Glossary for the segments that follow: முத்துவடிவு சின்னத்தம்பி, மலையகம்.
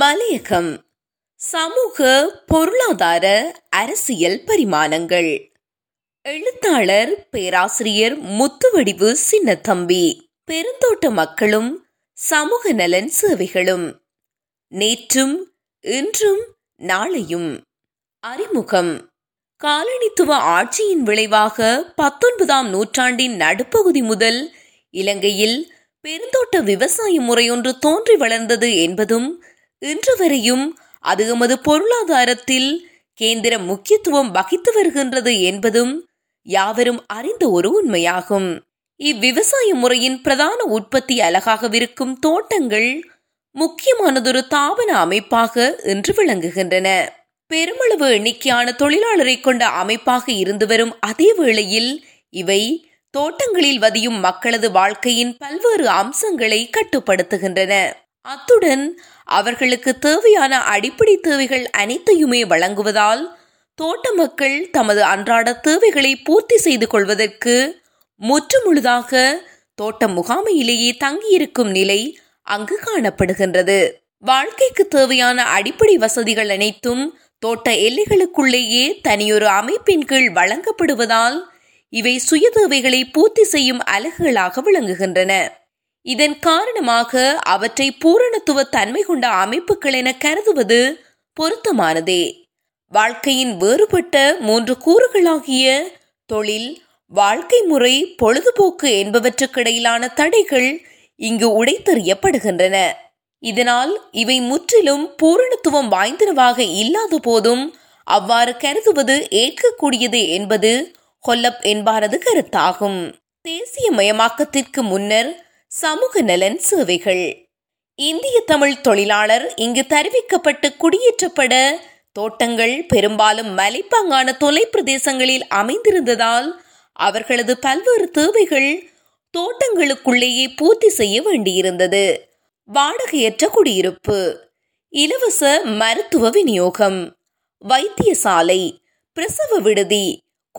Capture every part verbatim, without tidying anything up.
மலையகம் சமூக பொருளாதார அரசியல் பரிமாணங்கள். எழுத்தாளர் பேராசிரியர் முத்துவடிவு சின்னத்தம்பி. பெருந்தோட்ட மக்களும் சமூக நலன் சேவைகளும். நேற்றும் இன்றும் நாளையும். அறிமுகம். காலனித்துவ ஆட்சியின் விளைவாக பத்தொன்பதாம் நூற்றாண்டின் நடுப்பகுதி முதல் இலங்கையில் பெருந்தோட்ட விவசாய முறையொன்று தோன்றி வளர்ந்தது என்பதும் இன்று வரையும் அது எமது பொருளாதாரத்தில் கேந்திர முக்கியத்துவம் வகித்து வருகின்றது என்பதும் யாவரும் அறிந்த ஒரு உண்மையாகும். இவ்விவசாய முறையின் பிரதான உற்பத்தி அலகாகவிருக்கும் தோட்டங்கள் முக்கியமானதொரு தாபன அமைப்பாக இன்று விளங்குகின்றன. பெருமளவு எண்ணிக்கையான தொழிலாளரை கொண்ட அமைப்பாக இருந்து வரும் அதே வேளையில் இவை தோட்டங்களில் வதியும் மக்களது வாழ்க்கையின் பல்வேறு அம்சங்களை கட்டுப்படுத்துகின்றன. அத்துடன் அவர்களுக்கு தேவையான அடிப்படை தேவைகள் அனைத்தையுமே வழங்குவதால் தோட்ட மக்கள் தமது அன்றாட தேவைகளை பூர்த்தி செய்து கொள்வதற்கு முற்றுமுழுதாக தோட்ட முகாமையிலேயே தங்கியிருக்கும் நிலை அங்கு காணப்படுகின்றது. வாழ்க்கைக்கு தேவையான அடிப்படை வசதிகள் அனைத்தும் தோட்ட எல்லைகளுக்குள்ளேயே தனியொரு அமைப்பின் கீழ் வழங்கப்படுவதால் இவை சுய தேவைகளை பூர்த்தி செய்யும் அலகுகளாக விளங்குகின்றன. இதன் காரணமாக அவற்றை பூரணத்துவ தன்மை கொண்ட அமைப்புகள் என கருதுவது பொருத்தமானதே. வாழ்க்கையின் வேறுபட்ட மூன்று கூறுகளாகிய தொழில், வாழ்க்கை முறை, பொழுதுபோக்கு என்பவற்றுக்கிடையிலான தடைகள் இங்கு உடைத்தறியப்படுகின்றன. இதனால் இவை முற்றிலும் பூரணத்துவம் வாய்ந்தனவாக இல்லாத போதும் அவ்வாறு கருதுவது ஏற்கக்கூடியது என்பது கொல்லப் என்பாரது கருத்தாகும். தேசியமயமாக்கத்திற்கு முன்னர் சமூக நலன் சேவைகள். இந்திய தமிழ் தொழிலாளர் இங்கு தெரிவிக்கப்பட்டு குடியேற்றப்பட தோட்டங்கள் பெரும்பாலும் மலைப்பாங்கான தொலை பிரதேசங்களில் அமைந்திருந்ததால் அவர்களது பல்வேறு தேவைகள் தோட்டங்களுக்குள்ளேயே பூர்த்தி செய்ய வேண்டியிருந்தது. வாடகையற்ற குடியிருப்பு, இலவச மருத்துவ விநியோகம், வைத்தியசாலை, பிரசவ விடுதி,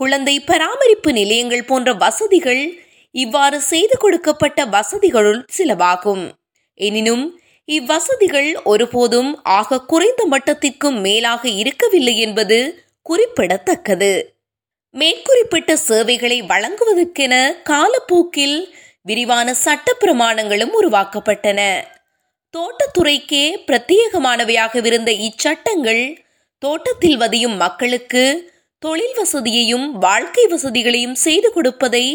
குழந்தை பராமரிப்பு நிலையங்கள் போன்ற வசதிகள் இவ்வாறு செய்து கொடுக்கப்பட்ட வசதிகளுள் சிலவாகும். எனினும் இவ்வசதிகள் ஒருபோதும் ஆக குறைந்த மட்டத்திற்கும் மேலாக இருக்கவில்லை என்பது குறிப்பிடத்தக்கது. மேற்குறிப்பிட்ட சேவைகளை வழங்குவதற்கென காலப்போக்கில் விரிவான சட்ட பிரமாணங்களும் உருவாக்கப்பட்டன. தோட்டத்துறைக்கே பிரத்யேகமானவையாகவிருந்த இச்சட்டங்கள் தோட்டத்தில் வதியும் மக்களுக்கு தொழில் வசதியையும் வாழ்க்கை வசதிகளையும் செய்து கொடுப்பதை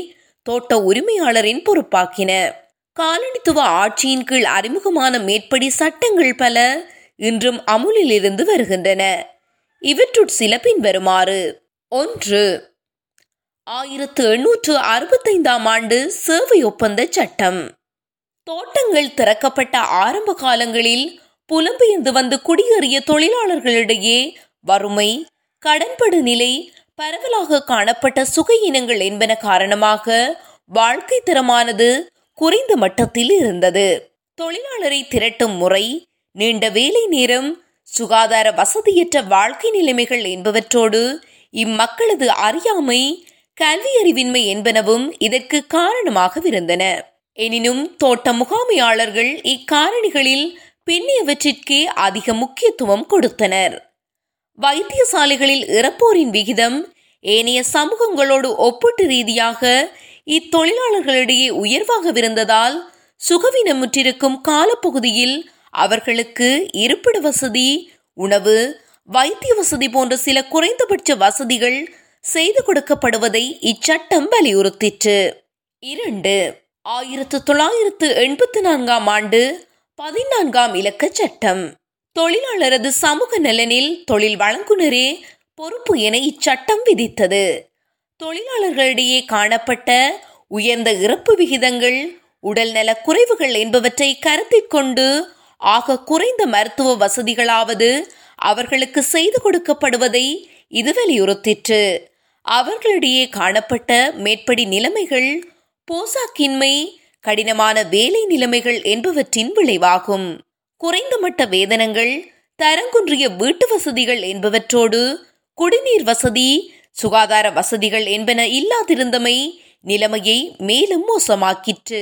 தோட்ட உரிமையாளரின் பொறுப்பாக்கின. காலனித்துவ ஆட்சியின் கீழ் அறிமுகமான மேற்படி சட்டங்கள் பல இன்றும் அமுலில் இருந்து வருகின்றன. இவற்றுள் சில பின்வருமாறு. ஒன்று, ஆயிரத்து எண்ணூற்று அறுபத்தைந்தாம் ஆண்டு சேவை ஒப்பந்த சட்டம். தோட்டங்கள் திறக்கப்பட்ட ஆரம்ப காலங்களில் புலம்பெயர்ந்து வந்து குடியேறிய தொழிலாளர்களிடையே வறுமை, கடன்படு நிலை, பரவலாக காணப்பட்ட சுக இனங்கள் என்பன காரணமாக வாழ்க்கை தரமானது குறைந்த மட்டத்தில் இருந்தது. தொழிலாளரை திரட்டும் முறை, நீண்ட வேலை நேரம், சுகாதார வசதியற்ற வாழ்க்கை நிலைமைகள் என்பவற்றோடு இம்மக்களது அறியாமை, கல்வி அறிவின்மை என்பனவும் இதற்கு காரணமாக இருந்தன. எனினும் தோட்ட முகாமையாளர்கள் இக்காரணிகளில் பின்னியவற்றிற்கே அதிக முக்கியத்துவம் கொடுத்தனர். வைத்தியசாலைகளில் இறப்போரின் விகிதம் ஏனைய சமூகங்களோடு ஒப்பீட்டு ரீதியாக இத்தொழிலாளர்களிடையே உயர்வாகவிருந்ததால் சுகவீனமுற்றிருக்கும் காலப்பகுதியில் அவர்களுக்கு இருப்பிட வசதி, உணவு, வைத்திய வசதி போன்ற சில குறைந்தபட்ச வசதிகள் செய்து கொடுக்கப்படுவதை இச்சட்டம் வலியுறுத்திற்று. இரண்டு, ஆயிரத்து தொள்ளாயிரத்து எண்பத்தி நான்காம் ஆண்டு பதினான்காம் இலக்க சட்டம். தொழிலாளரது சமூக நலனில் தொழில் வழங்குனரே பொறுப்பு என இச்சட்டம் விதித்தது. தொழிலாளர்களிடையே காணப்பட்ட உயர்ந்த இறப்பு விகிதங்கள், உடல் நல குறைவுகள் என்பவற்றை கருத்தில் கொண்டு ஆக குறைந்த மருத்துவ வசதிகளாவது அவர்களுக்கு செய்து கொடுக்கப்படுவதை இது வலியுறுத்திற்று. அவர்களிடையே காணப்பட்ட மேற்படி நிலைமைகள் போசாக்கின்மை, கடினமான வேலை நிலைமைகள் என்பவற்றின் விளைவாகும். குறைந்த மட்ட வேதனங்கள், தரங்குன்றிய வீட்டு வசதிகள் என்பவற்றோடு குடிநீர் வசதி, சுகாதார வசதிகள் என்பன இல்லாதிருந்தமை நிலைமையை மேலும் மோசமாக்கிற்று.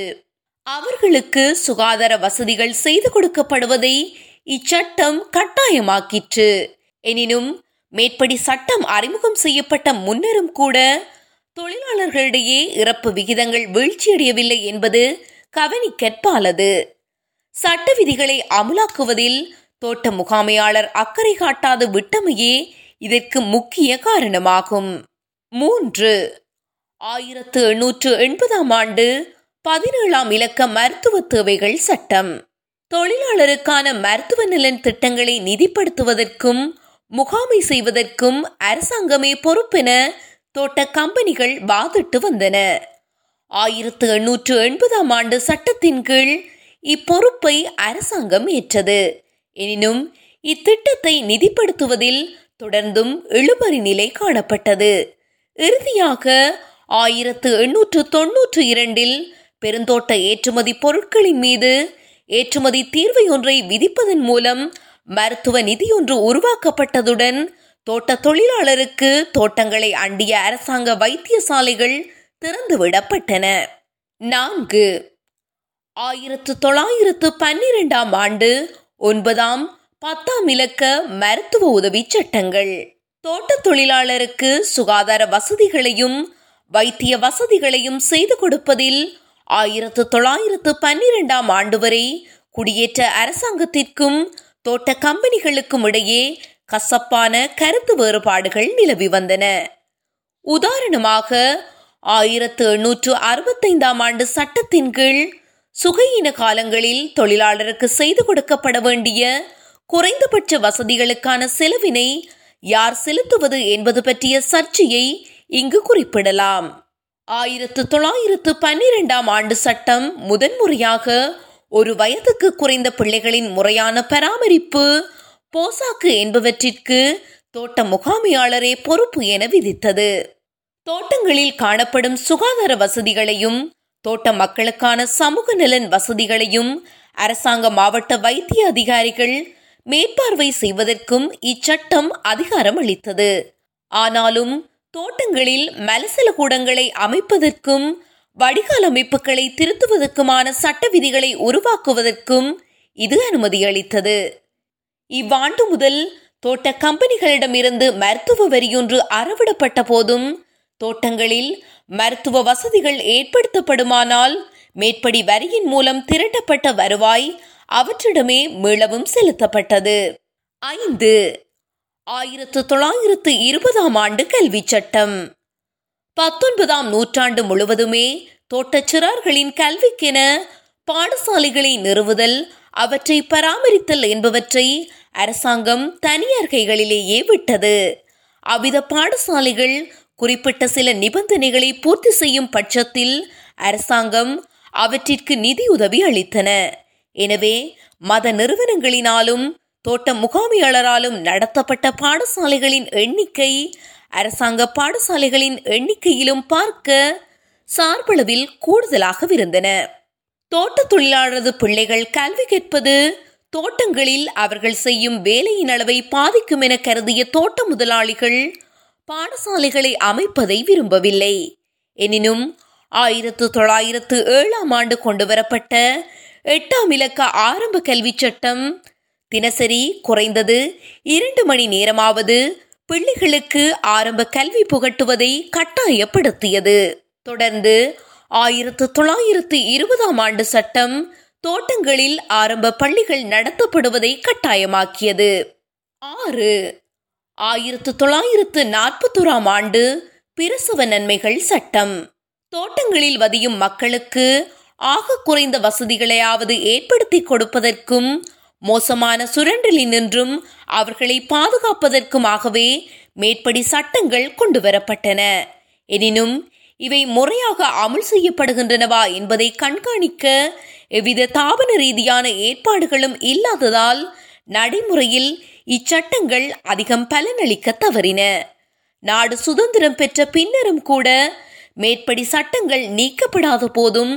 அவர்களுக்கு சுகாதார வசதிகள் செய்து கொடுக்கப்படுவதை இச்சட்டம் கட்டாயமாக்கிற்று. எனினும் மேற்படி சட்டம் அறிமுகம் செய்யப்பட்ட முன்னரும் கூட தொழிலாளர்களிடையே இறப்பு விகிதங்கள் வீழ்ச்சியடையவில்லை என்பது கவனிக்கற்பாலது. சட்ட விதிகளை அமுலாக்குவதில் தோட்ட முகாமையாளர் அக்கறை காட்டாது விட்டமையே இதற்கு முக்கிய காரணமாகும். மூன்று, ஆயிரத்து எண்ணூற்று எண்பதாம் ஆண்டு பதினேழாம் இலக்க மருத்துவ தேவைகள் சட்டம் தொழிலாளருக்கான மருத்துவ நலன் திட்டங்களை நிதிப்படுத்துவதற்கும் முகாமை செய்வதற்கும் அரசாங்கமே பொறுப்பென தோட்ட கம்பெனிகள் வாதிட்டு வந்தன. ஆயிரத்து எண்ணூற்று எண்பதாம் ஆண்டு சட்டத்தின் கீழ் இப்பொறுப்பை அரசாங்கம் ஏற்றது. எனினும் இத்திட்டத்தை நிதிப்படுத்துவதில் தொடர்ந்தும் இழுபறி நிலை காணப்பட்டது. இறுதியாக ஆயிரத்து எண்ணூற்று தொன்னூற்று இரண்டில் பெருந்தோட்ட ஏற்றுமதி பொருட்களின் மீது ஏற்றுமதி தீர்வை ஒன்றை விதிப்பதன் மூலம் மருத்துவ நிதியொன்று உருவாக்கப்பட்டதுடன் தோட்ட தொழிலாளருக்கு தோட்டங்களை அண்டிய அரசாங்க வைத்தியசாலைகள் திறந்துவிடப்பட்டன. நான்கு, ஆயிரத்து தொள்ளாயிரத்து பன்னிரெண்டாம் ஆண்டு ஒன்பதாம் பத்தாம் இலக்க மருத்துவ உதவி சட்டங்கள் தோட்ட தொழிலாளருக்கு சுகாதார வசதிகளையும் வைத்திய வசதிகளையும் செய்து கொடுப்பதில் ஆயிரத்து தொள்ளாயிரத்து பன்னிரெண்டாம் ஆண்டு வரை குடியேற்ற அரசாங்கத்திற்கும் தோட்ட கம்பெனிகளுக்கும் இடையே கசப்பான கருத்து வேறுபாடுகள் நிலவி வந்தன. உதாரணமாக ஆயிரத்து எண்ணூற்று அறுபத்தைந்தாம் ஆண்டு சட்டத்தின் கீழ் சுகையின காலங்களில் தொழிலாளருக்கு செய்து கொடுக்கப்பட வேண்டிய குறைந்தபட்ச வசதிகளுக்கான செலவினை யார் செலுத்துவது என்பது பற்றிய சர்ச்சையை இங்கு குறிப்பிடலாம். ஆயிரத்து தொள்ளாயிரத்து பன்னிரெண்டாம் ஆண்டு சட்டம் முதன்முறையாக ஒரு வயதுக்கு குறைந்த பிள்ளைகளின் முறையான பராமரிப்பு, போசாக்கு என்பவற்றிற்கு தோட்ட முகாமையாளரே பொறுப்பு என விதித்தது. தோட்டங்களில் காணப்படும் சுகாதார வசதிகளையும் தோட்ட மக்களுக்கான சமூக நலன் வசதிகளையும் அரசாங்க மாவட்ட வைத்திய அதிகாரிகள் மேற்பார்வை செய்வதற்கும் இச்சட்டம் அதிகாரம் அளித்தது. ஆனாலும் தோட்டங்களில் மலசல கூடங்களை அமைப்பதற்கும் வடிகால் அமைப்புகளை திருத்துவதற்குமான சட்ட விதிகளை உருவாக்குவதற்கும் இது அனுமதி அளித்தது. இவ்வாண்டு முதல் தோட்ட கம்பெனிகளிடமிருந்து மருத்துவ வரியொன்று அறவிடப்பட்ட போதும் தோட்டங்களில் மருத்துவ வசதிகள் ஏற்படுத்தப்படுமானால் மேற்படி வரியின் மூலம் திரட்டப்பட்ட வருவாய் அவற்றிடமே மீளவும் செலுத்தப்பட்டது. ஐந்து, ஆயிரத்து தொள்ளாயிரத்து இருபதாம் ஆண்டு கல்வி சட்டம் பத்தொன்பதாம் நூற்றாண்டு முழுவதுமே தோட்டச்சிறார்களின் கல்விக்கென பாடசாலைகளை நிறுவுதல், அவற்றை பராமரித்தல் என்பவற்றை அரசாங்கம் தனியார் கைகளிலேயே விட்டது. அவ்வித பாடசாலைகள் குறிப்பிட்ட சில நிபந்தனைகளை பூர்த்தி செய்யும் பட்சத்தில் அரசாங்கம் அவற்றிற்கு நிதியுதவி அளித்தன. எனவே மத நிறுவனங்களினாலும் தோட்ட முகாமையாளராலும் நடத்தப்பட்ட பாடசாலைகளின் எண்ணிக்கை அரசாங்க பாடசாலைகளின் எண்ணிக்கையிலும் பார்க்க சார்பளவில் கூடுதலாக இருந்தன. தோட்ட தொழிலாளரது பிள்ளைகள் கல்வி கேட்பது தோட்டங்களில் அவர்கள் செய்யும் வேலையின் அளவை பாதிக்கும் என கருதிய தோட்ட முதலாளிகள் பாடசாலைகளை அமைப்பதை விரும்பவில்லை. எனினும் ஆயிரத்து தொள்ளாயிரத்து ஏழாம் ஆண்டு கொண்டுவரப்பட்ட எட்டாம் இலக்க ஆரம்ப கல்வி சட்டம் தினசரி குறைந்தது இரண்டு மணி நேரமாவது பிள்ளைகளுக்கு ஆரம்ப கல்வி புகட்டுவதை கட்டாயப்படுத்தியது. தொடர்ந்து ஆயிரத்து தொள்ளாயிரத்து இருபதாம் ஆண்டு சட்டம் தோட்டங்களில் ஆரம்ப பள்ளிகள் நடத்தப்படுவதை கட்டாயமாக்கியது. ஆறு, ஆயிரத்து தொள்ளாயிரத்து நாற்பத்தோராம் ஆண்டு பிரசவ நன்மைகள் சட்டம் தோட்டங்களில் வதியும் மக்களுக்கு ஆக குறைந்த வசதிகளையாவது ஏற்படுத்தி கொடுப்பதற்கும் மோசமான சுரண்டலில் நின்றும் அவர்களை பாதுகாப்பதற்குமாகவே மேற்படி சட்டங்கள் கொண்டுவரப்பட்டன. எனினும் இவை முறையாக அமுல் செய்யப்படுகின்றனவா என்பதை கண்காணிக்க எவ்வித தாபன ரீதியான ஏற்பாடுகளும் இல்லாததால் நடைமுறையில் இச்சட்டங்கள் அதிகம் பலனளிக்க தவறின. நாடு சுதந்திரம் பெற்ற பின்னரும் கூட மேற்படி சட்டங்கள் நீக்கப்படாத போதும்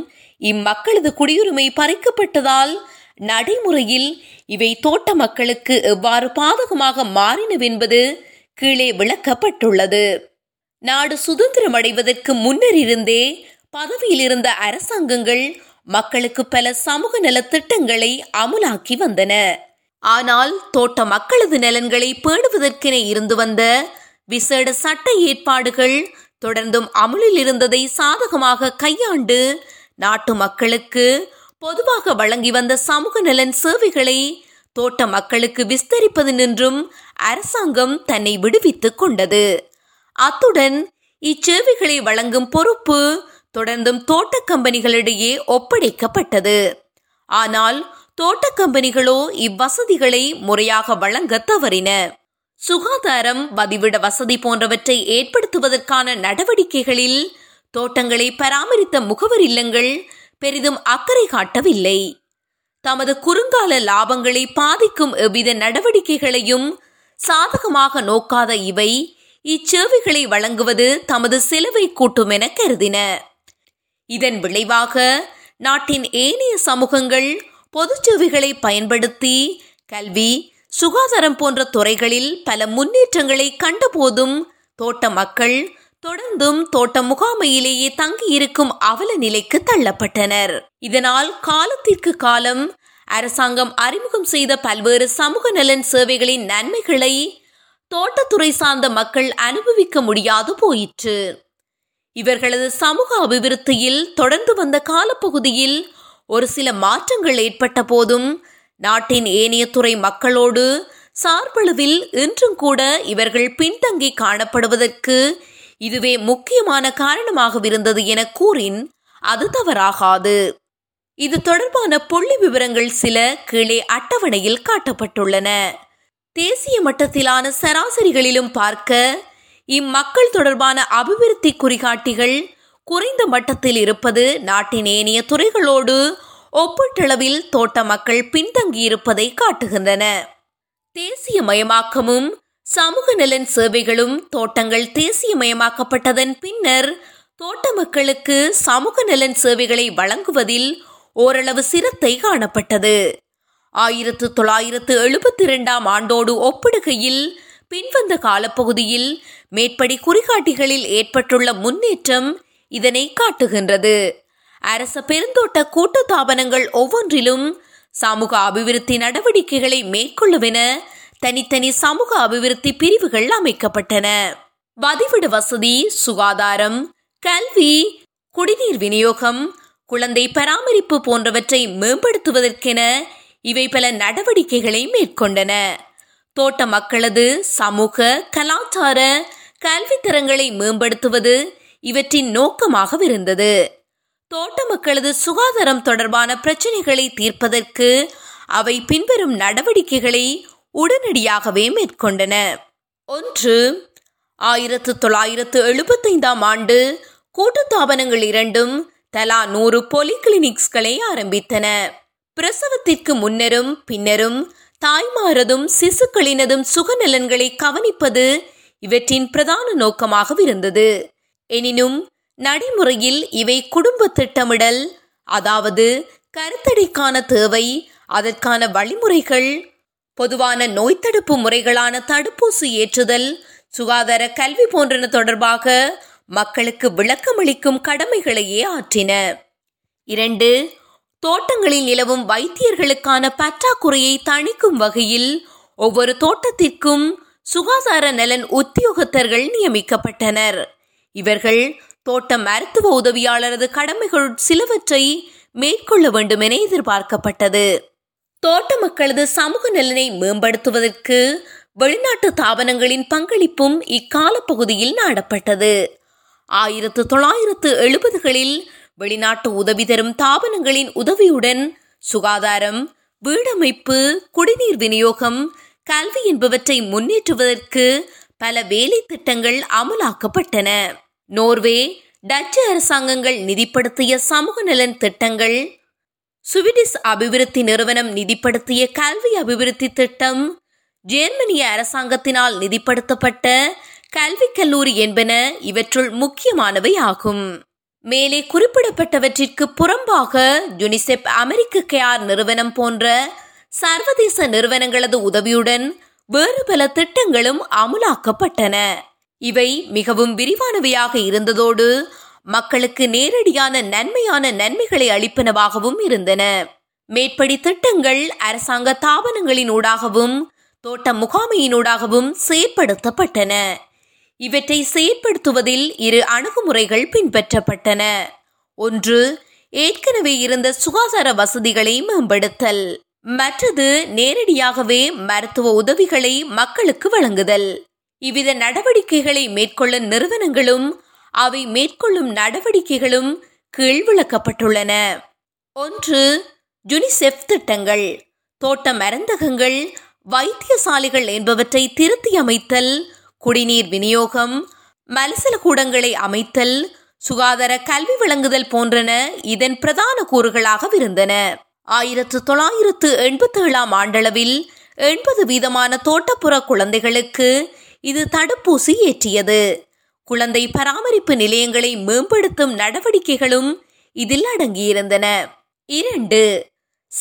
இம்மக்களது குடியுரிமை பறிக்கப்பட்டதால் நடைமுறையில் இவை தோட்ட மக்களுக்கு எவ்வாறு பாதகமாக மாறினவென்பது கீழே விளக்கப்பட்டுள்ளது. நாடு சுதந்திரம் அடைவதற்கு முன்னரிருந்தே பதவியில் இருந்த அரசாங்கங்கள் மக்களுக்கு பல சமூக நல திட்டங்களை அமுலாக்கி வந்தன. ஆனால் தோட்ட மக்களது நலன்களை பேணுவதற்கென இருந்து வந்த விசேட சட்ட ஏற்பாடுகள் தொடர்ந்தும் அமலில் இருந்ததை சாதகமாக கையாண்டு நாட்டு மக்களுக்கு பொதுவாக வழங்கி வந்த சமூக நலன் சேவைகளை தோட்ட மக்களுக்கு விஸ்தரிப்பது நின்றும் அரசாங்கம் தன்னை விடுவித்துக் கொண்டது. அத்துடன் இச்சேவைகளை வழங்கும் பொறுப்பு தொடர்ந்தும் தோட்ட கம்பெனிகளிடையே ஒப்படைக்கப்பட்டது. ஆனால் தோட்ட கம்பெனிகளோ இவ்வசதிகளை முறையாக வழங்க தவறின. சுகாதாரம், வதிவிட வசதி போன்றவற்றை ஏற்படுத்துவதற்கான நடவடிக்கைகளில் தோட்டங்களை பராமரித்த முகவர் இல்லங்கள் பெரிதும் அக்கறை காட்டவில்லை. தமது குறுங்கால லாபங்களை பாதிக்கும் எவ்வித நடவடிக்கைகளையும் சாதகமாக நோக்காத இவை இச்சேவைகளை வழங்குவது தமது செலவை கூட்டும் என கருதின. இதன் விளைவாக நாட்டின் ஏனைய சமூகங்கள் பொது சேவைகளை பயன்படுத்தி கல்வி, சுகாதாரம் போன்ற துறைகளில் பல முன்னேற்றங்களை கண்ட போதும் தோட்ட மக்கள் தொடர்ந்தும் தோட்ட முகாமையிலேயே தங்கியிருக்கும் அவல நிலைக்கு தள்ளப்பட்டனர். இதனால் காலத்திற்கு காலம் அரசாங்கம் அறிமுகம் செய்த பல்வேறு சமூக நலன் சேவைகளின் நன்மைகளை தோட்டத்துறை சார்ந்த மக்கள் அனுபவிக்க முடியாது போயிற்று. இவர்களது சமூக அபிவிருத்தியில் தொடர்ந்து வந்த காலப்பகுதியில் ஒரு சில மாற்றங்கள் ஏற்பட்ட போதும் நாட்டின் ஏனைய துறை மக்களோடு சார்பளவில் இன்றும் கூட இவர்கள் பின்தங்கி காணப்படுவதற்கு இதுவே முக்கியமான காரணமாக இருந்தது என கூறின் அது தவறாகாது. இது தொடர்பான புள்ளி விவரங்கள் சில கீழே அட்டவணையில் காட்டப்பட்டுள்ளன. தேசிய மட்டத்திலான சராசரிகளிலும் பார்க்க இம்மக்கள் தொடர்பான அபிவிருத்தி குறிகாட்டிகள் குறைந்த மட்டத்தில் இருப்பது நாட்டின் ஏனைய துறைகளோடு ஒப்பீட்டளவில் தோட்ட மக்கள் பின்தங்கியிருப்பதை காட்டுகின்றன. தேசியமயமாக்கமும் சமூக நலன் சேவைகளும் தோட்டங்கள் தேசியமயமாக்கப்பட்டதன் பின்னர் தோட்ட மக்களுக்கு சமூக நலன் சேவைகளை வழங்குவதில் ஓரளவு சிரத்தை காணப்பட்டது. ஆயிரத்து தொள்ளாயிரத்து எழுபத்தி இரண்டாம் ஆண்டோடு ஒப்பிடுகையில் பின்வந்த காலப்பகுதியில் மேற்படி குறிகாட்டிகளில் ஏற்பட்டுள்ள முன்னேற்றம் இதனை காட்டுகின்றது. அரச பெருந்தோட்ட கூட்டுத்தாபனங்கள் ஒவ்வொன்றிலும் சமூக அபிவிருத்தி நடவடிக்கைகளை மேற்கொள்ளுவென தனித்தனி சமூக அபிவிருத்தி பிரிவுகள் அமைக்கப்பட்டன. வதிவிட வசதி, சுகாதாரம், கல்வி, குடிநீர் விநியோகம், குழந்தை பராமரிப்பு போன்றவற்றை மேம்படுத்துவதற்கென இவை பல நடவடிக்கைகளை மேற்கொண்டன. தோட்ட மக்களது சமூக, கலாச்சார, கல்வி தரங்களை மேம்படுத்துவது இவற்றின் நோக்கமாக இருந்தது. தோட்ட மக்களது சுகாதாரம் தொடர்பான பிரச்சனைகளை தீர்ப்பதற்கு அவை பின்வரும் நடவடிக்கைகளை உடனடியாகவே மேற்கொண்டன. ஒன்று, ஆயிரத்து தொள்ளாயிரத்து எழுபத்தி ஐந்தாம் ஆண்டு கூட்டுத்தாபனங்கள் இரண்டும் தலா நூறு பொலி கிளினிக்ஸ்களை ஆரம்பித்தன. பிரசவத்திற்கு முன்னரும் பின்னரும் தாய்மாரதும் சிசுக்களினதும் சுகநலன்களை கவனிப்பது இவற்றின் பிரதான நோக்கமாக இருந்தது. எனினும் நடைமுறையில் இவை குடும்ப திட்டமிடல், அதாவது கருத்தடைக்கான தேவை, அதற்கான வழிமுறைகள், பொதுவான நோய் தடுப்பு முறைகளான தடுப்பூசி ஏற்றுதல், சுகாதார கல்வி போன்றன தொடர்பாக மக்களுக்கு விளக்கமளிக்கும் கடமைகளையே ஆற்றின. இரண்டு, தோட்டங்களில் நிலவும் வைத்தியர்களுக்கான பற்றாக்குறையை தணிக்கும் வகையில் ஒவ்வொரு தோட்டத்திற்கும் சுகாதார நலன் உத்தியோகத்தர்கள் நியமிக்கப்பட்டனர். இவர்கள் தோட்ட மருத்துவ உதவியாளரது கடமைகள் சிலவற்றை மேற்கொள்ள வேண்டும் என எதிர்பார்க்கப்பட்டது. தோட்ட மக்களது சமூக நலனை மேம்படுத்துவதற்கு வெளிநாட்டு தாபனங்களின் பங்களிப்பும் இக்கால பகுதியில் நாடப்பட்டது. ஆயிரத்து தொள்ளாயிரத்து எழுபதுகளில் வெளிநாட்டு உதவி தரும் தாபனங்களின் உதவியுடன் சுகாதாரம், வீடமைப்பு, குடிநீர் விநியோகம், கல்வி என்பவற்றை முன்னேற்றுவதற்கு பல வேலை திட்டங்கள் அமலாக்கப்பட்டன. நோர்வே, டச்சு அரசாங்கங்கள் நிதிப்படுத்திய சமூக நலன் திட்டங்கள், சுவிடிஷ் அபிவிருத்தி நிறுவனம் நிதிப்படுத்திய கல்வி அபிவிருத்தி திட்டம், ஜெர்மனிய அரசாங்கத்தினால் நிதிப்படுத்தப்பட்ட கல்வி கல்லூரி என்பன இவற்றுள் முக்கியமானவை ஆகும். மேலே குறிப்பிடப்பட்டவற்றிற்கு புறம்பாக யுனிசெப், அமெரிக்க கேஆர் நிறுவனம் போன்ற சர்வதேச நிறுவனங்களது உதவியுடன் வேறு பல திட்டங்களும் அமுலாக்கப்பட்டன. இவை மிகவும் விரிவானவையாக இருந்ததோடு மக்களுக்கு நேரடியான நன்மையான நன்மைகளை அளிப்பனவாகவும் இருந்தன. மேற்படி திட்டங்கள் அரசாங்க தாபனங்களின் ஊடாகவும் தோட்ட முகாமையினூடாகவும் செயற்படுத்தப்பட்டன. இவற்றை செயற்படுத்துவதில் இரு அணுகுமுறைகள் பின்பற்றப்பட்டன. ஒன்று, ஏற்கனவே இருந்த சுகாதார வசதிகளை மேம்படுத்தல். மற்றது, நேரடியாகவே மருத்துவ உதவிகளை மக்களுக்கு வழங்குதல். இவ்வித நடவடிக்கைகளை மேற்கொள்ள நிறுவனங்களும் அவை மேற்கொள்ளும் நடவடிக்கைகளும் கீழ் விளக்கப்பட்டுள்ளன. ஒன்று, யுனிசெஃப் திட்டங்கள், தோட்ட மருந்தகங்கள், வைத்தியசாலைகள் என்பவற்றை திருத்தி அமைத்தல், குடிநீர் விநியோகம், மலசல கூடங்களை அமைத்தல், சுகாதார கல்வி வழங்குதல் போன்றன இதன் பிரதான கூறுகளாக இருந்தன. ஆயிரத்து தொள்ளாயிரத்து எண்பத்தி ஏழாம் ஆண்டளவில் எண்பது வீதமான தோட்டப்புற குழந்தைகளுக்கு இது தடுப்பூசி ஏற்றியது. குழந்தை பராமரிப்பு நிலையங்களை மேம்படுத்தும் நடவடிக்கைகளும் இதில் அடங்கியிருந்தன. இரண்டு,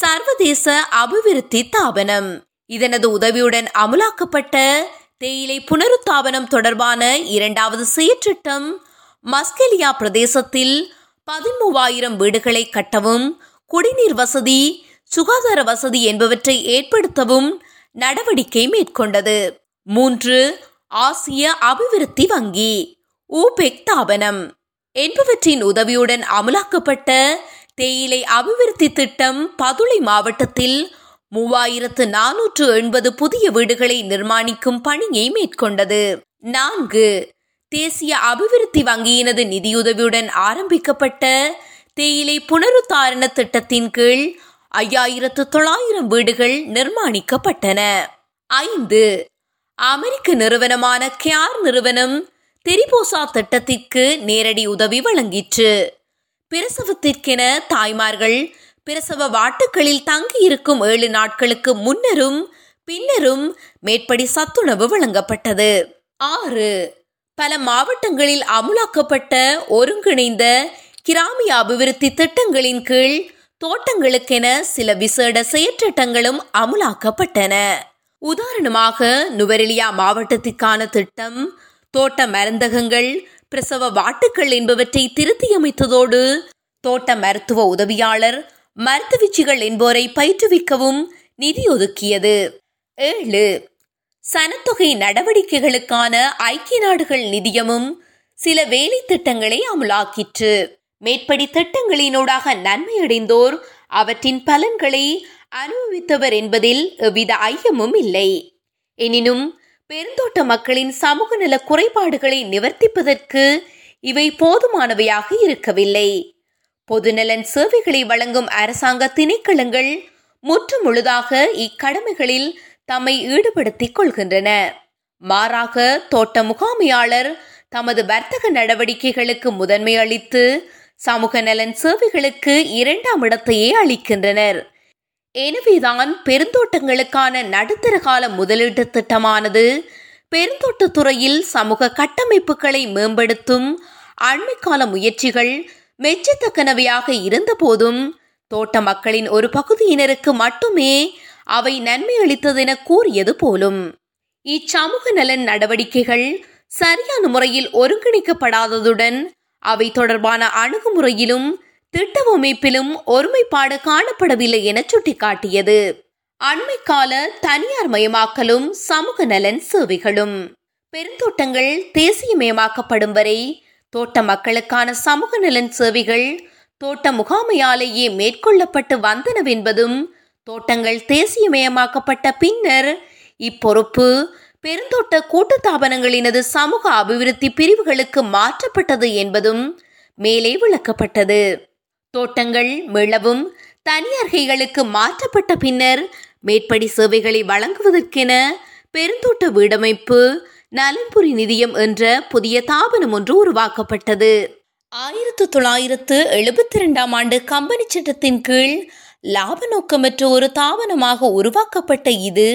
சர்வதேச அபிவிருத்தி தாபனம். இதனது உதவியுடன் அமுலாக்கப்பட்ட தேயிலை புனருத்தாபனம் தொடர்பான இரண்டாவது செயற்றிட்டம் மஸ்கெலியா பிரதேசத்தில் பதிமூவாயிரம் வீடுகளை கட்டவும், குடிநீர் வசதி, சுகாதார வசதி என்பவற்றை ஏற்படுத்தவும் நடவடிக்கை மேற்கொண்டது. மூன்று, ஆசிய அபிவிருத்தி வங்கி ஊபெக் தாபனம் என்பவற்றின் உதவியுடன் அமலாக்கப்பட்ட தேயிலை அபிவிருத்தி திட்டம் பதுளை மாவட்டத்தில் மூவாயிரத்து நானூற்று எண்பது புதிய வீடுகளை நிர்மாணிக்கும் பணியை மேற்கொண்டது. நான்கு, தேசிய அபிவிருத்தி வங்கியினது நிதியுதவியுடன் ஆரம்பிக்கப்பட்ட தேயிலை புனருத்தாரண திட்டத்தின் கீழ் ஐயாயிரத்து தொள்ளாயிரம் வீடுகள் நிர்மாணிக்கப்பட்டன. ஐந்து, அமெரிக்க நிறுவனமான கியார் நிறுவனம் திரிபோசா திட்டத்திற்கு நேரடி உதவி வழங்கிற்று. பிரசவத்திற்கென தாய்மார்கள் பிரசவ வாட்டுக்களில் தங்கியிருக்கும் ஏழு நாட்களுக்கு முன்னரும் பின்னரும் மேற்படி சத்துணவு வழங்கப்பட்டது. ஆறு, பல மாவட்டங்களில் அமுலாக்கப்பட்ட ஒருங்கிணைந்த கிராமிய அபிவிருத்தி திட்டங்களின் கீழ் தோட்டங்களுக்கென சில விசேட செயற்றிட்டங்களும் அமுலாக்கப்பட்டன. உதாரணமாக, நுவரெலியா மாவட்டத்திற்கான திட்டம் தோட்ட மருந்தகங்கள், பிரசவ வாட்டுக்கள் என்பவற்றை திருத்தியமைத்ததோடு தோட்ட மருத்துவ உதவியாளர், மருத்துவச்சிகள் என்போரை பயிற்றுவிக்கவும் நிதி ஒதுக்கியது. ஏழு, சனத்தொகை நடவடிக்கைகளுக்கான ஐக்கிய நாடுகள் நிதியமும் சில வேலை திட்டங்களை அமுலாக்கிற்று. மேற்படி திட்டங்களினூடாக நன்மையடைந்தோர் அவற்றின் பலன்களை அனுபவித்தவர் என்பதில் எவ்வித ஐயமும் இல்லை. எனினும் பெருந்தோட்ட மக்களின் சமூக நல குறைபாடுகளை நிவர்த்திப்பதற்கு இவை போதுமானவையாக இருக்கவில்லை. பொதுநலன் சேவைகளை வழங்கும் அரசாங்க திணைக்களங்கள் முற்று முழுதாக இக்கடமைகளில் தம்மை ஈடுபடுத்திக் கொள்கின்றன. மாறாக, தோட்ட முகாமையாளர் தமது வர்த்தக நடவடிக்கைகளுக்கு முதன்மை அளித்து சமூக நலன் சேவைகளுக்கு இரண்டாம் இடத்தையே அளிக்கின்றனர். எனவேதான் பெருந்தோட்டங்களுக்கான நடுத்தர கால முதலீட்டு திட்டமானது பெருந்தோட்ட துறையில் சமூக கட்டமைப்புகளை மேம்படுத்தும் அண்மைக்கால முயற்சிகள் மெச்சத்தக்கனவையாக இருந்த போதும் தோட்ட மக்களின் ஒரு பகுதியினருக்கு மட்டுமே அவை நன்மை அளித்ததென கூறியது போலும். இச்சமூக நலன் நடவடிக்கைகள் சரியான முறையில் ஒருங்கிணைக்கப்படாததுடன் அவை தொடர்பான அணுகுமுறையிலும் திட்டவமைப்பிலும் ஒருமைப்பாடு காணப்படவில்லை என சுட்டிக்காட்டியது. அண்மைக்கால தனியார் மயமாக்கலும் சமூக நலன் சேவைகளும். பெருந்தோட்டங்கள் தேசியமயமாக்கப்படும் வரை தோட்ட மக்களுக்கான சமூக நலன் சேவைகள் தோட்ட முகாமையாலேயே மேற்கொள்ளப்பட்டு வந்தனவென்பதும், தோட்டங்கள் தேசியமயமாக்கப்பட்ட பின்னர் இப்பொறுப்பு பெருந்தோட்ட கூட்டுத்தாபனங்களினது சமூக அபிவிருத்தி பிரிவுகளுக்கு மாற்றப்பட்டது என்பதும் மேலே விளக்கப்பட்டது. தோட்டங்கள் மிளவும் தனியார் கைகளுக்கு மாற்றப்பட்ட பின்னர் மேற்படி சேவைகளை வழங்குவதற்கென பெருந்தோட்ட வீடமைப்பு நலன்புரி நிதியம் என்ற புதிய தாபனம் ஒன்று உருவாக்கப்பட்டது. ஆயிரத்து தொள்ளாயிரத்து எழுபத்தி இரண்டாம் ஆண்டு கம்பெனி சட்டத்தின் கீழ் லாப நோக்கமற்ற ஒரு தாபனமாக உருவாக்கப்பட்ட இது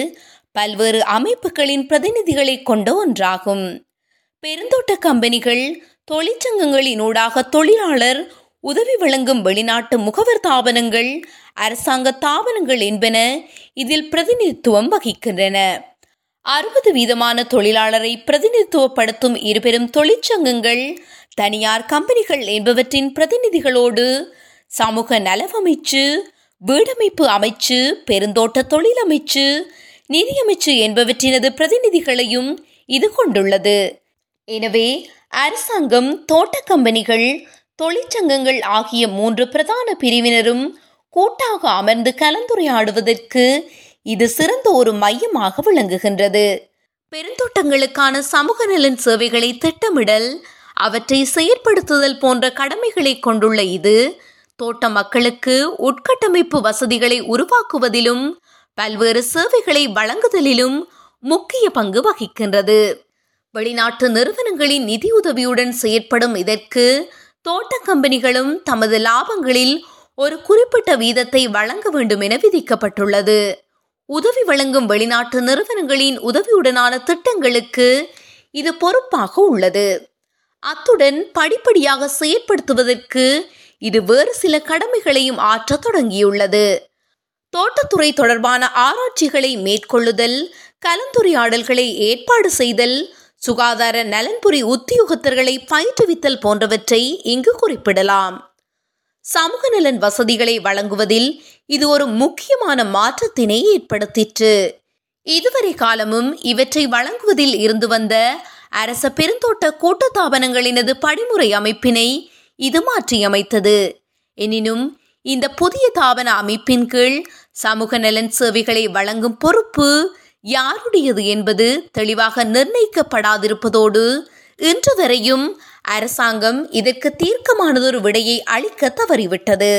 பல்வேறு அமைப்புகளின் பிரதிநிதிகளை கொண்ட ஒன்றாகும். பெருந்தோட்ட கம்பெனிகள் தொழிற்சங்கங்களின் ஊடாக தொழிலாளர் உதவி வழங்கும் வெளிநாட்டு முகவர் தாபனங்கள், அரசாங்க தாபனங்கள் என்பன இதில் பிரதிநிதித்துவம் வகிக்கின்றன. அறுபது வீதமான தொழிலாளரை பிரதிநிதித்துவப்படுத்தும் இருபெரும் தொழிற்சங்கங்கள், தனியார் கம்பெனிகள் என்பவற்றின் பிரதிநிதிகளோடு சமூக நலவமைச்சு, வீடமைப்பு அமைச்சு, பெருந்தோட்ட தொழில் அமைச்சு, நிதியமைச்சு என்பவற்றினது பிரதிநிதிகளையும் இது கொண்டுள்ளது. எனவே அரசாங்கம், தோட்ட கம்பெனிகள், தொழிற்சங்கங்கள் ஆகிய மூன்று பிரதான பிரிவினரும் கூட்டாக அமர்ந்து கலந்துரையாடுவதற்கு இது சிறந்த ஒரு மையமாக விளங்குகின்றது. பெருந்தோட்டங்களுக்கான சமூக நலன் சேவைகளை திட்டமிடல், அவற்றை செயற்படுத்துதல் போன்ற கடமைகளை கொண்டுள்ள இது தோட்ட மக்களுக்கு உட்கட்டமைப்பு வசதிகளை உருவாக்குவதிலும் பல்வேறு சேவைகளை வழங்குதலிலும் முக்கிய பங்கு வகிக்கின்றது. வெளிநாட்டு நிறுவனங்களின் நிதியுதவியுடன் செயற்படும் இதற்கு தோட்ட கம்பெனிகளும் தமது லாபங்களில் ஒரு குறிப்பிட்ட வீதத்தை வழங்க வேண்டும் என விதிக்கப்பட்டுள்ளது. உதவி வழங்கும் வெளிநாட்டு நிறுவனங்களின் உதவியுடனான திட்டங்களுக்கு இது பொறுப்பாக உள்ளது. அத்துடன் படிப்படியாக செயற்படுத்துவதற்கு இது வேறு சில கடமைகளையும் ஆற்ற தொடங்கியுள்ளது. தோட்டத்துறை தொடர்பான ஆராய்ச்சிகளை மேற்கொள்ளுதல், கலந்துரையாடல்களை ஏற்பாடு செய்தல், சுகாதார நலன்புரி உத்தியோகத்தர்களை பயிற்றுவித்தல் போன்றவற்றை இங்கு குறிப்பிடலாம். சமூக நலன் வசதிகளை வழங்குவதில் இது ஒரு முக்கியமான மாற்றத்தினை ஏற்படுத்திற்று. இதுவரை காலமும் இவற்றை வழங்குவதில் இருந்து வந்த அரச பெருந்தோட்ட கூட்டத்தாபனங்களினது படிமுறை அமைப்பினை இது மாற்றியமைத்தது. எனினும் இந்த புதிய தாபன அமைப்பின் கீழ் சமூக நலன் சேவைகளை வழங்கும் பொறுப்பு யாருடையது என்பது தெளிவாக நிர்ணயிக்கப்படாதிருப்பதோடு இன்று வரையும் அரசாங்கம் இதற்கு தீர்க்கமானதொரு விடையை அளிக்க தவறிவிட்டது.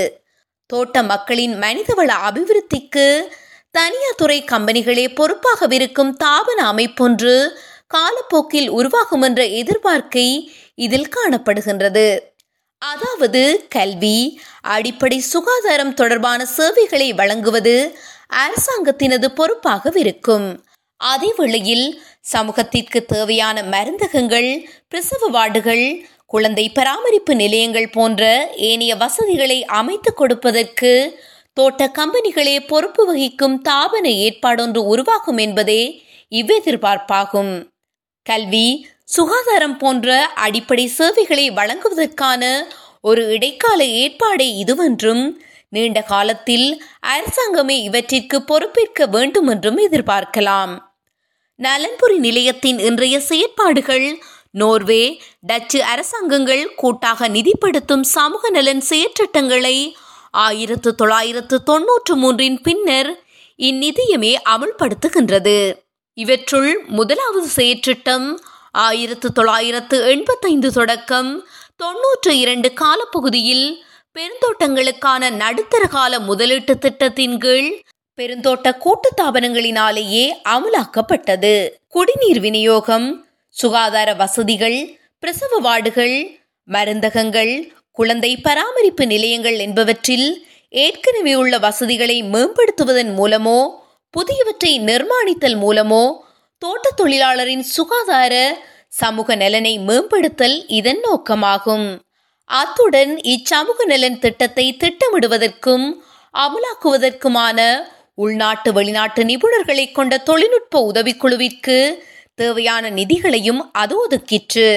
தோட்ட மக்களின் மனிதவள அபிவிருத்திக்கு தனியார் துறை கம்பெனிகளே பொறுப்பாகவிருக்கும் தாபன அமைப்பொன்று காலப்போக்கில் உருவாகும் என்ற எதிர்பார்க்கை இதில் காணப்படுகின்றது. அதாவது கல்வி, அடிப்படை சுகாதாரம் தொடர்பான சேவைகளை வழங்குவது அரசாங்கத்தினது பொறுப்பாகவிருக்கும். அதேவேளையில் சமூகத்திற்கு தேவையான மருந்தகங்கள், பிரசவ வார்டுகள், குழந்தை பராமரிப்பு நிலையங்கள் போன்ற ஏனைய வசதிகளை அமைத்து கொடுப்பதற்கு தோட்ட கம்பெனிகளே பொறுப்பு வகிக்கும் தாபன ஏற்பாடொன்று உருவாகும் என்பதே இவ்வெதிர்பார்ப்பாகும். கல்வி, சுகாதாரம் போன்ற அடிப்படை சேவைகளை வழங்குவதற்கான ஒரு இடைக்கால ஏற்பாடே இதுவென்றும், நீண்ட காலத்தில் அரசாங்கமே இவற்றிற்கு பொறுப்பேற்க வேண்டும் என்றும் எதிர்பார்க்கலாம். நலன்புரி நிலையத்தின் இன்றைய செயற்பாடுகள் நோர்வே, டச்சு அரசாங்கங்கள் கூட்டாக நிதிப்படுத்தும் சமூக நலன் செயற்திட்டங்களை ஆயிரத்து தொள்ளாயிரத்து தொன்னூற்று மூன்றின் பின்னர் இந்நிதியமே அமல்படுத்துகின்றது. இவற்றுள் முதலாவது செயற்திட்டம் ஆயிரத்து தொள்ளாயிரத்து எண்பத்தைந்து தொடக்கம் தொன்னூற்று இரண்டு காலப்பகுதியில் பெருந்தோட்டங்களுக்கான நடுத்தர கால முதலீட்டு திட்டத்தின் கீழ் பெருந்தோட்ட கூட்டுத்தாபனங்களினாலேயே அமலாக்கப்பட்டது. குடிநீர் விநியோகம், சுகாதார வசதிகள், பிரசவ வார்டுகள், மருந்தகங்கள், குழந்தை பராமரிப்பு நிலையங்கள் என்பவற்றில் ஏற்கனவே உள்ள வசதிகளை மேம்படுத்துவதன் மூலமோ புதியவற்றை நிர்மாணித்தல் மூலமோ தோட்ட தொழிலாளரின் சுகாதார சமூக நலனை மேம்படுத்தல் இதன் நோக்கமாகும். அத்துடன் இச்சமூக நலன் திட்டத்தை திட்டமிடுவதற்கும் அமலாக்குவதற்குமான உள்நாட்டு வெளிநாட்டு நிபுணர்களை கொண்ட தொழில்நுட்ப உதவிக்குழுவிற்கு தேவையான நிதிகளையும் அது ஒதுக்கிற்று.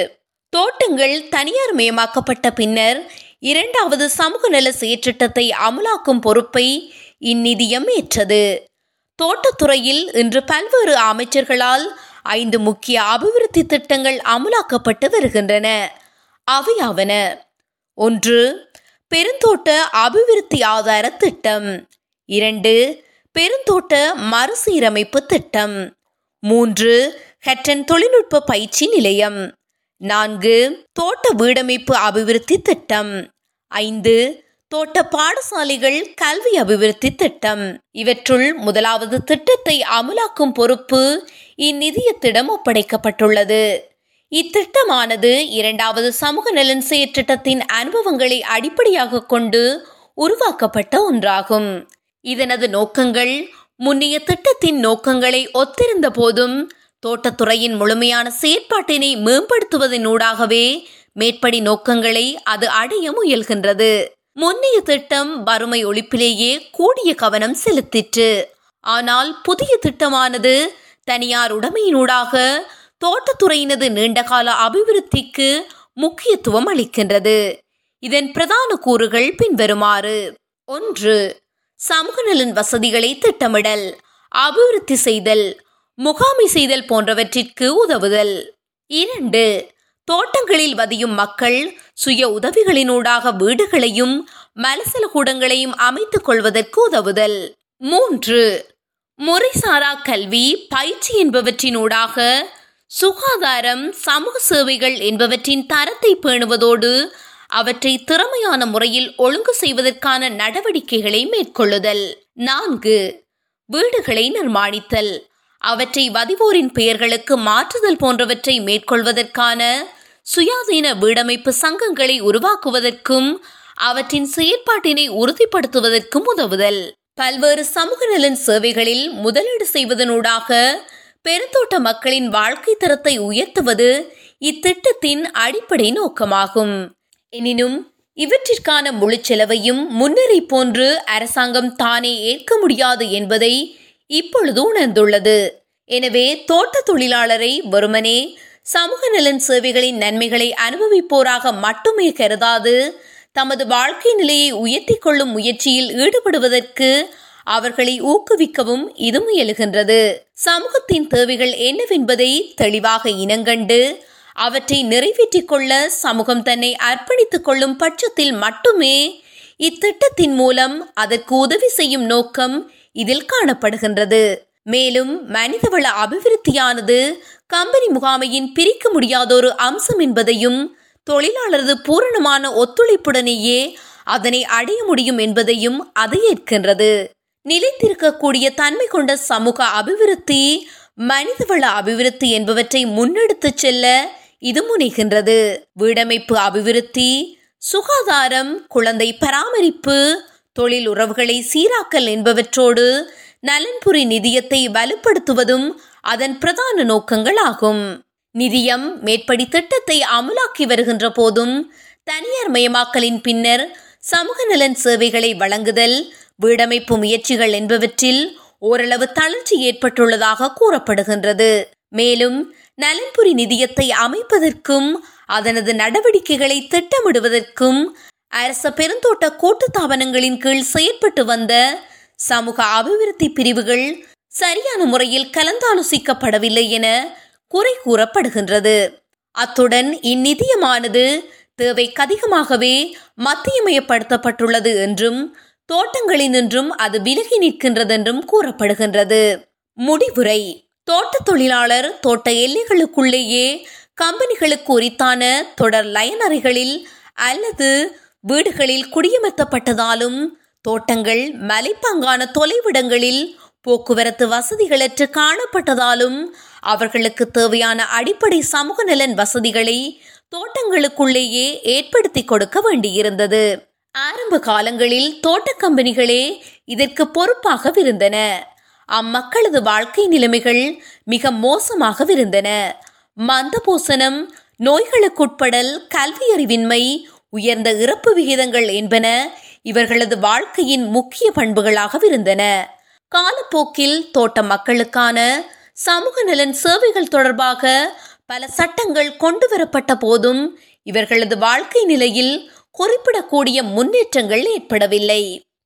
தோட்டங்கள் தனியார் மயமாக்கப்பட்ட பின்னர் இரண்டாவது சமூக நல செயற்றிட்டத்தை அமலாக்கும் பொறுப்பை இந்நிதியம் ஏற்றது. தோட்டத்துறையில் இன்று பல்வேறு அமைச்சர்களால் ஐந்து முக்கிய அபிவிருத்தி திட்டங்கள் அமலாக்கப்பட்டு வருகின்றன. அவையாவன: ஒன்று, பெருந்தோட்ட அபிவிருத்தி ஆதார திட்டம். இரண்டு, பெருந்தோட்ட மறுசீரமைப்பு திட்டம். மூன்று, ஹட்டன் தொழில்நுட்ப பயிற்சி நிலையம். நான்கு, தோட்ட வீடமைப்பு அபிவிருத்தி திட்டம். ஐந்து, தோட்ட பாடசாலைகள் கல்வி அபிவிருத்தி திட்டம். இவற்றுள் முதலாவது திட்டத்தை அமலாக்கும் பொறுப்பு இந்நிதியத்திடம் ஒப்படைக்கப்பட்டுள்ளது. இத்திட்டமானது இரண்டாவது சமூக நலன் செயற்றிட்டத்தின் அனுபவங்களை அடிப்படையாக கொண்டு உருவாக்கப்பட்ட ஒன்றாகும். இதனது நோக்கங்கள் முன்னைய திட்டத்தின் நோக்கங்களை ஒத்திருந்த போதும் தோட்டத்துறையின் முழுமையான செயற்பாட்டினை மேம்படுத்துவதனூடாகவே மேற்படி நோக்கங்களை அது அடைய முயல்கின்றது. முன்னைய திட்டம் வறுமை ஒழிப்பிலேயே கூடிய கவனம் செலுத்திற்று. ஆனால் புதிய திட்டமானது தனியார் உடைமையினூடாக தோட்டத்துறையினது நீண்டகால அபிவிருத்திக்கு முக்கியத்துவம் அளிக்கின்றது. இதன் பிரதான கூறுகள் பின்வருமாறு: ஒன்று, சமூக நலன் வசதிகளை திட்டமிடல், அபிவிருத்தி செய்தல், முகாமை செய்தல் போன்றவற்றிற்கு உதவுதல். இரண்டு, தோட்டங்களில் வதியும் மக்கள் சுய உதவிகளினூடாக வீடுகளையும் மலசல கூடங்களையும் அமைத்துக் கொள்வதற்கு உதவுதல். மூன்று, முறைசாரா கல்வி, பயிற்சி என்பவற்றினூடாக சுகாதாரம், சமூக சேவைகள் என்பவற்றின் தரத்தை பேணுவதோடு அவற்றை திறமையான முறையில் ஒழுங்கு செய்வதற்கான நடவடிக்கைகளை மேற்கொள்ளுதல். நான்கு, வீடுகளை நிர்மாணித்தல், அவற்றை வதிவோரின் பெயர்களுக்கு மாற்றுதல் போன்றவற்றை மேற்கொள்வதற்கான சுயாதீன வீடமைப்பு சங்கங்களை உருவாக்குவதற்கும் அவற்றின் செயற்பாட்டினை உறுதிப்படுத்துவதற்கும் உதவுதல். பல்வேறு சமூக நலன் சேவைகளில் முதலீடு செய்வதனூடாக பெருந்தோட்ட மக்களின் வாழ்க்கை தரத்தை உயர்த்துவது இத்திட்டத்தின் அடிப்படை நோக்கமாகும். எனினும் இவற்றிற்கான முழு செலவையும் முன்னரை போன்று அரசாங்கம் தானே ஏற்க முடியாது என்பதை இப்பொழுது உணர்ந்துள்ளது. எனவே தோட்ட தொழிலாளரை வெறுமனே சமூக நலன் சேவைகளின் நன்மைகளை அனுபவிப்போராக மட்டுமே கருதாது தமது வாழ்க்கை நிலையை உயர்த்திக் கொள்ளும் முயற்சியில் ஈடுபடுவதற்கு அவர்களை ஊக்குவிக்கவும் இது முயல்கின்றது. சமூகத்தின் தேவைகள் என்னவென்பதை தெளிவாக இனங்கண்டு அவற்றை நிறைவேற்றிக் கொள்ள சமூகம் தன்னை அர்ப்பணித்துக் கொள்ளும் பட்சத்தில் மட்டுமே இத்திட்டத்தின் மூலம் அதற்கு உதவி செய்யும் நோக்கம் இதில் காணப்படுகின்றது. மேலும் மனிதவள அபிவிருத்தியானது கம்பெனி முகாமையின் பிரிக்க முடியாதொரு அம்சம் என்பதையும் தொழிலாளரது பூரணமான ஒத்துழைப்புடனேயே அதனை அடைய முடியும் என்பதையும் அது ஏற்கின்றது. நிலைத்திருக்கக்கூடிய தன்மை கொண்ட சமூக அபிவிருத்தி, மனிதவள அபிவிருத்தி என்பவற்றை முன்னெடுத்து செல்ல இது முனைகின்றது. வீடமைப்பு அபிவிருத்தி, சுகாதாரம், குழந்தை பராமரிப்பு, தொழில் உறவுகளை சீராக்கல் என்பவற்றோடு நலன்புரி நிதியத்தை வலுப்படுத்துவதும் அதன் பிரதான நோக்கங்கள் ஆகும். நிதியம் மேற்படி திட்டத்தை அமுலாக்கி வருகின்ற போதும் தனியார் மயமாக்கலின் பின்னர் சமூக நலன் சேவைகளை வழங்குதல், வீடமைப்பு முயற்சிகள் என்பவற்றில் ஓரளவு தளர்ச்சி ஏற்பட்டுள்ளதாக கூறப்படுகின்றது. மேலும் நலன்புரி நிதியத்தை அமைப்பதற்கும் அதனது நடவடிக்கைகளை திட்டமிடுவதற்கும் அரச பெருந்தோட்ட கூட்டு தாபனங்களின் கீழ் செயற்பட்டு வந்த சமூக அபிவிருத்தி பிரிவுகள் சரியான முறையில் கலந்தாலோசிக்கப்படவில்லை என குறை கூறப்படுகின்றது. அத்துடன் இந்நிதியமானது தேவைக்கு அதிகமாகவே மத்தியமயப்படுத்தப்பட்டுள்ளது என்றும் தோட்டங்களினின்றும் அது விலகி நிற்கின்றதென்றும் கூறப்படுகின்றது. முடிவுரை: தோட்ட தொழிலாளர் தோட்ட எல்லைகளுக்குள்ளேயே கம்பெனிகளுக்கு உரித்தான தொடர் லயனறைகளில் அல்லது வீடுகளில் குடியமர்த்தப்பட்டதாலும் தோட்டங்கள் மலைப்பாங்கான தொலைவிடங்களில் போக்குவரத்து வசதிகளற்று காணப்பட்டதாலும் அவர்களுக்கு தேவையான அடிப்படை சமூக நலன் வசதிகளை தோட்டங்களுக்குள்ளேயே ஏற்படுத்தி கொடுக்க வேண்டியிருந்தது. ஆரம்ப காலங்களில் தோட்ட கம்பெனிகளே இதற்கு பொறுப்பாக இருந்தன. அம்மக்களது வாழ்க்கை நிலைமைகள் மிக மோசமாக இருந்தன. மந்த போசனம், நோய்களுக்குட்படல், கல்வியறிவின்மை, உயர்ந்த இறப்பு விகிதங்கள் என்பன இவர்களது வாழ்க்கையின் முக்கிய பண்புகளாக இருந்தன. காலப்போக்கில் தோட்ட மக்களுக்கான சமூக நலன் சேவைகள் தொடர்பாக பல சட்டங்கள் கொண்டு வரப்பட்ட போதும் இவர்களது வாழ்க்கை நிலையில் குறிப்பிடக்கூடிய முன்னேற்றங்கள் ஏற்படவில்லை.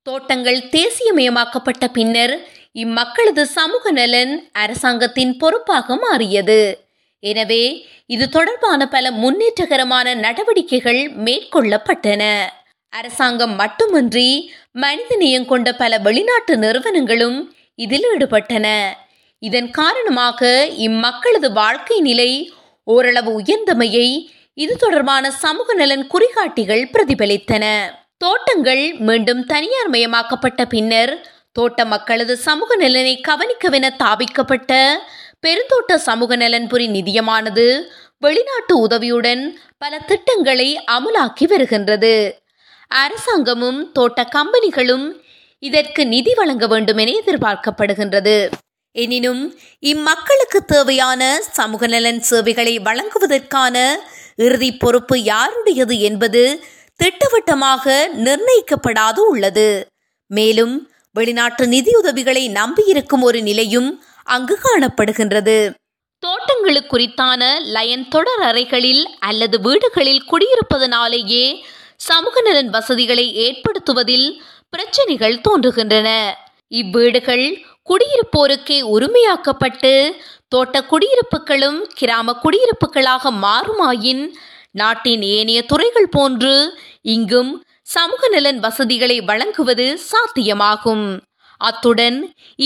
தோட்டங்கள் தேசியமயமாக்கப்பட்ட பின்னர் இம்மக்களது சமூக நலன் அரசாங்கத்தின் பொறுப்பாக மாறியது. எனவே இது தொடர்பான பல முன்னேற்றகரமான நடவடிக்கைகள் மேற்கொள்ளப்பட்டன. அரசாங்கம் மட்டுமன்றி மனிதநேயம் கொண்ட பல வெளிநாட்டு நிறுவனங்களும் இதில் ஈடுபட்டன. இதன் காரணமாக இம்மக்களது வாழ்க்கை நிலை ஓரளவு உயர்ந்தமையை இது தொடர்பான சமூக நலன் குறிகாட்டிகள் பிரதிபலித்தன. தோட்டங்கள் மீண்டும் தனியார் மயமாக்கப்பட்ட பின்னர் தோட்ட மக்களது சமூக நலனை கவனிக்கவென தாபிக்கப்பட்ட பெருந்தோட்ட சமூக நலன்புரி நிதியமானது வெளிநாட்டு உதவியுடன் பல திட்டங்களை அமுலாக்கி வருகின்றது. அரசாங்கமும் தோட்ட கம்பெனிகளும் இதற்கு நிதி வழங்க வேண்டும் என எதிர்பார்க்கப்படுகின்றது. எனினும் இம்மக்களுக்கு தேவையான சமூக நலன் சேவைகளை வழங்குவதற்கான இறுதி பொறுப்பு யாருடையது என்பது திட்டவட்டமாக நிர்ணயிக்கப்படாது உள்ளது. மேலும் வெளிநாட்டு நிதியுதவிகளை நம்பியிருக்கும் ஒரு நிலையும் அங்கு காணப்படுகின்றது. தோட்டங்களுக்கு குறித்தான லயன் தொடர் அறைகளில் அல்லது வீடுகளில் குடியிருப்பதனாலேயே சமூக நலன் வசதிகளை ஏற்படுத்துவதில் பிரச்சனைகள் தோன்றுகின்றன. இவ்வீடுகள் குடியிருப்போருக்கே உரிமையாக்கப்பட்டு தோட்ட குடியிருப்புகளும் கிராம குடியிருப்புகளாக மாறுமாயின் நாட்டின் ஏனைய துறைகள் போன்று இங்கும் சமூக நலன் வசதிகளை வழங்குவது சாத்தியமாகும். அத்துடன்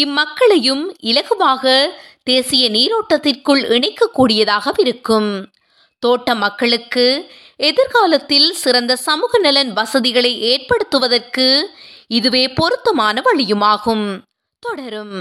இம்மக்களையும் இலகுவாக தேசிய நீரோட்டத்திற்குள் இணைக்கக்கூடியதாக இருக்கும். தோட்ட மக்களுக்கு எதிர்காலத்தில் சிறந்த சமூக நலன் வசதிகளை ஏற்படுத்துவதற்கு இதுவே பொருத்தமான வழியுமாகும். தொடரும்.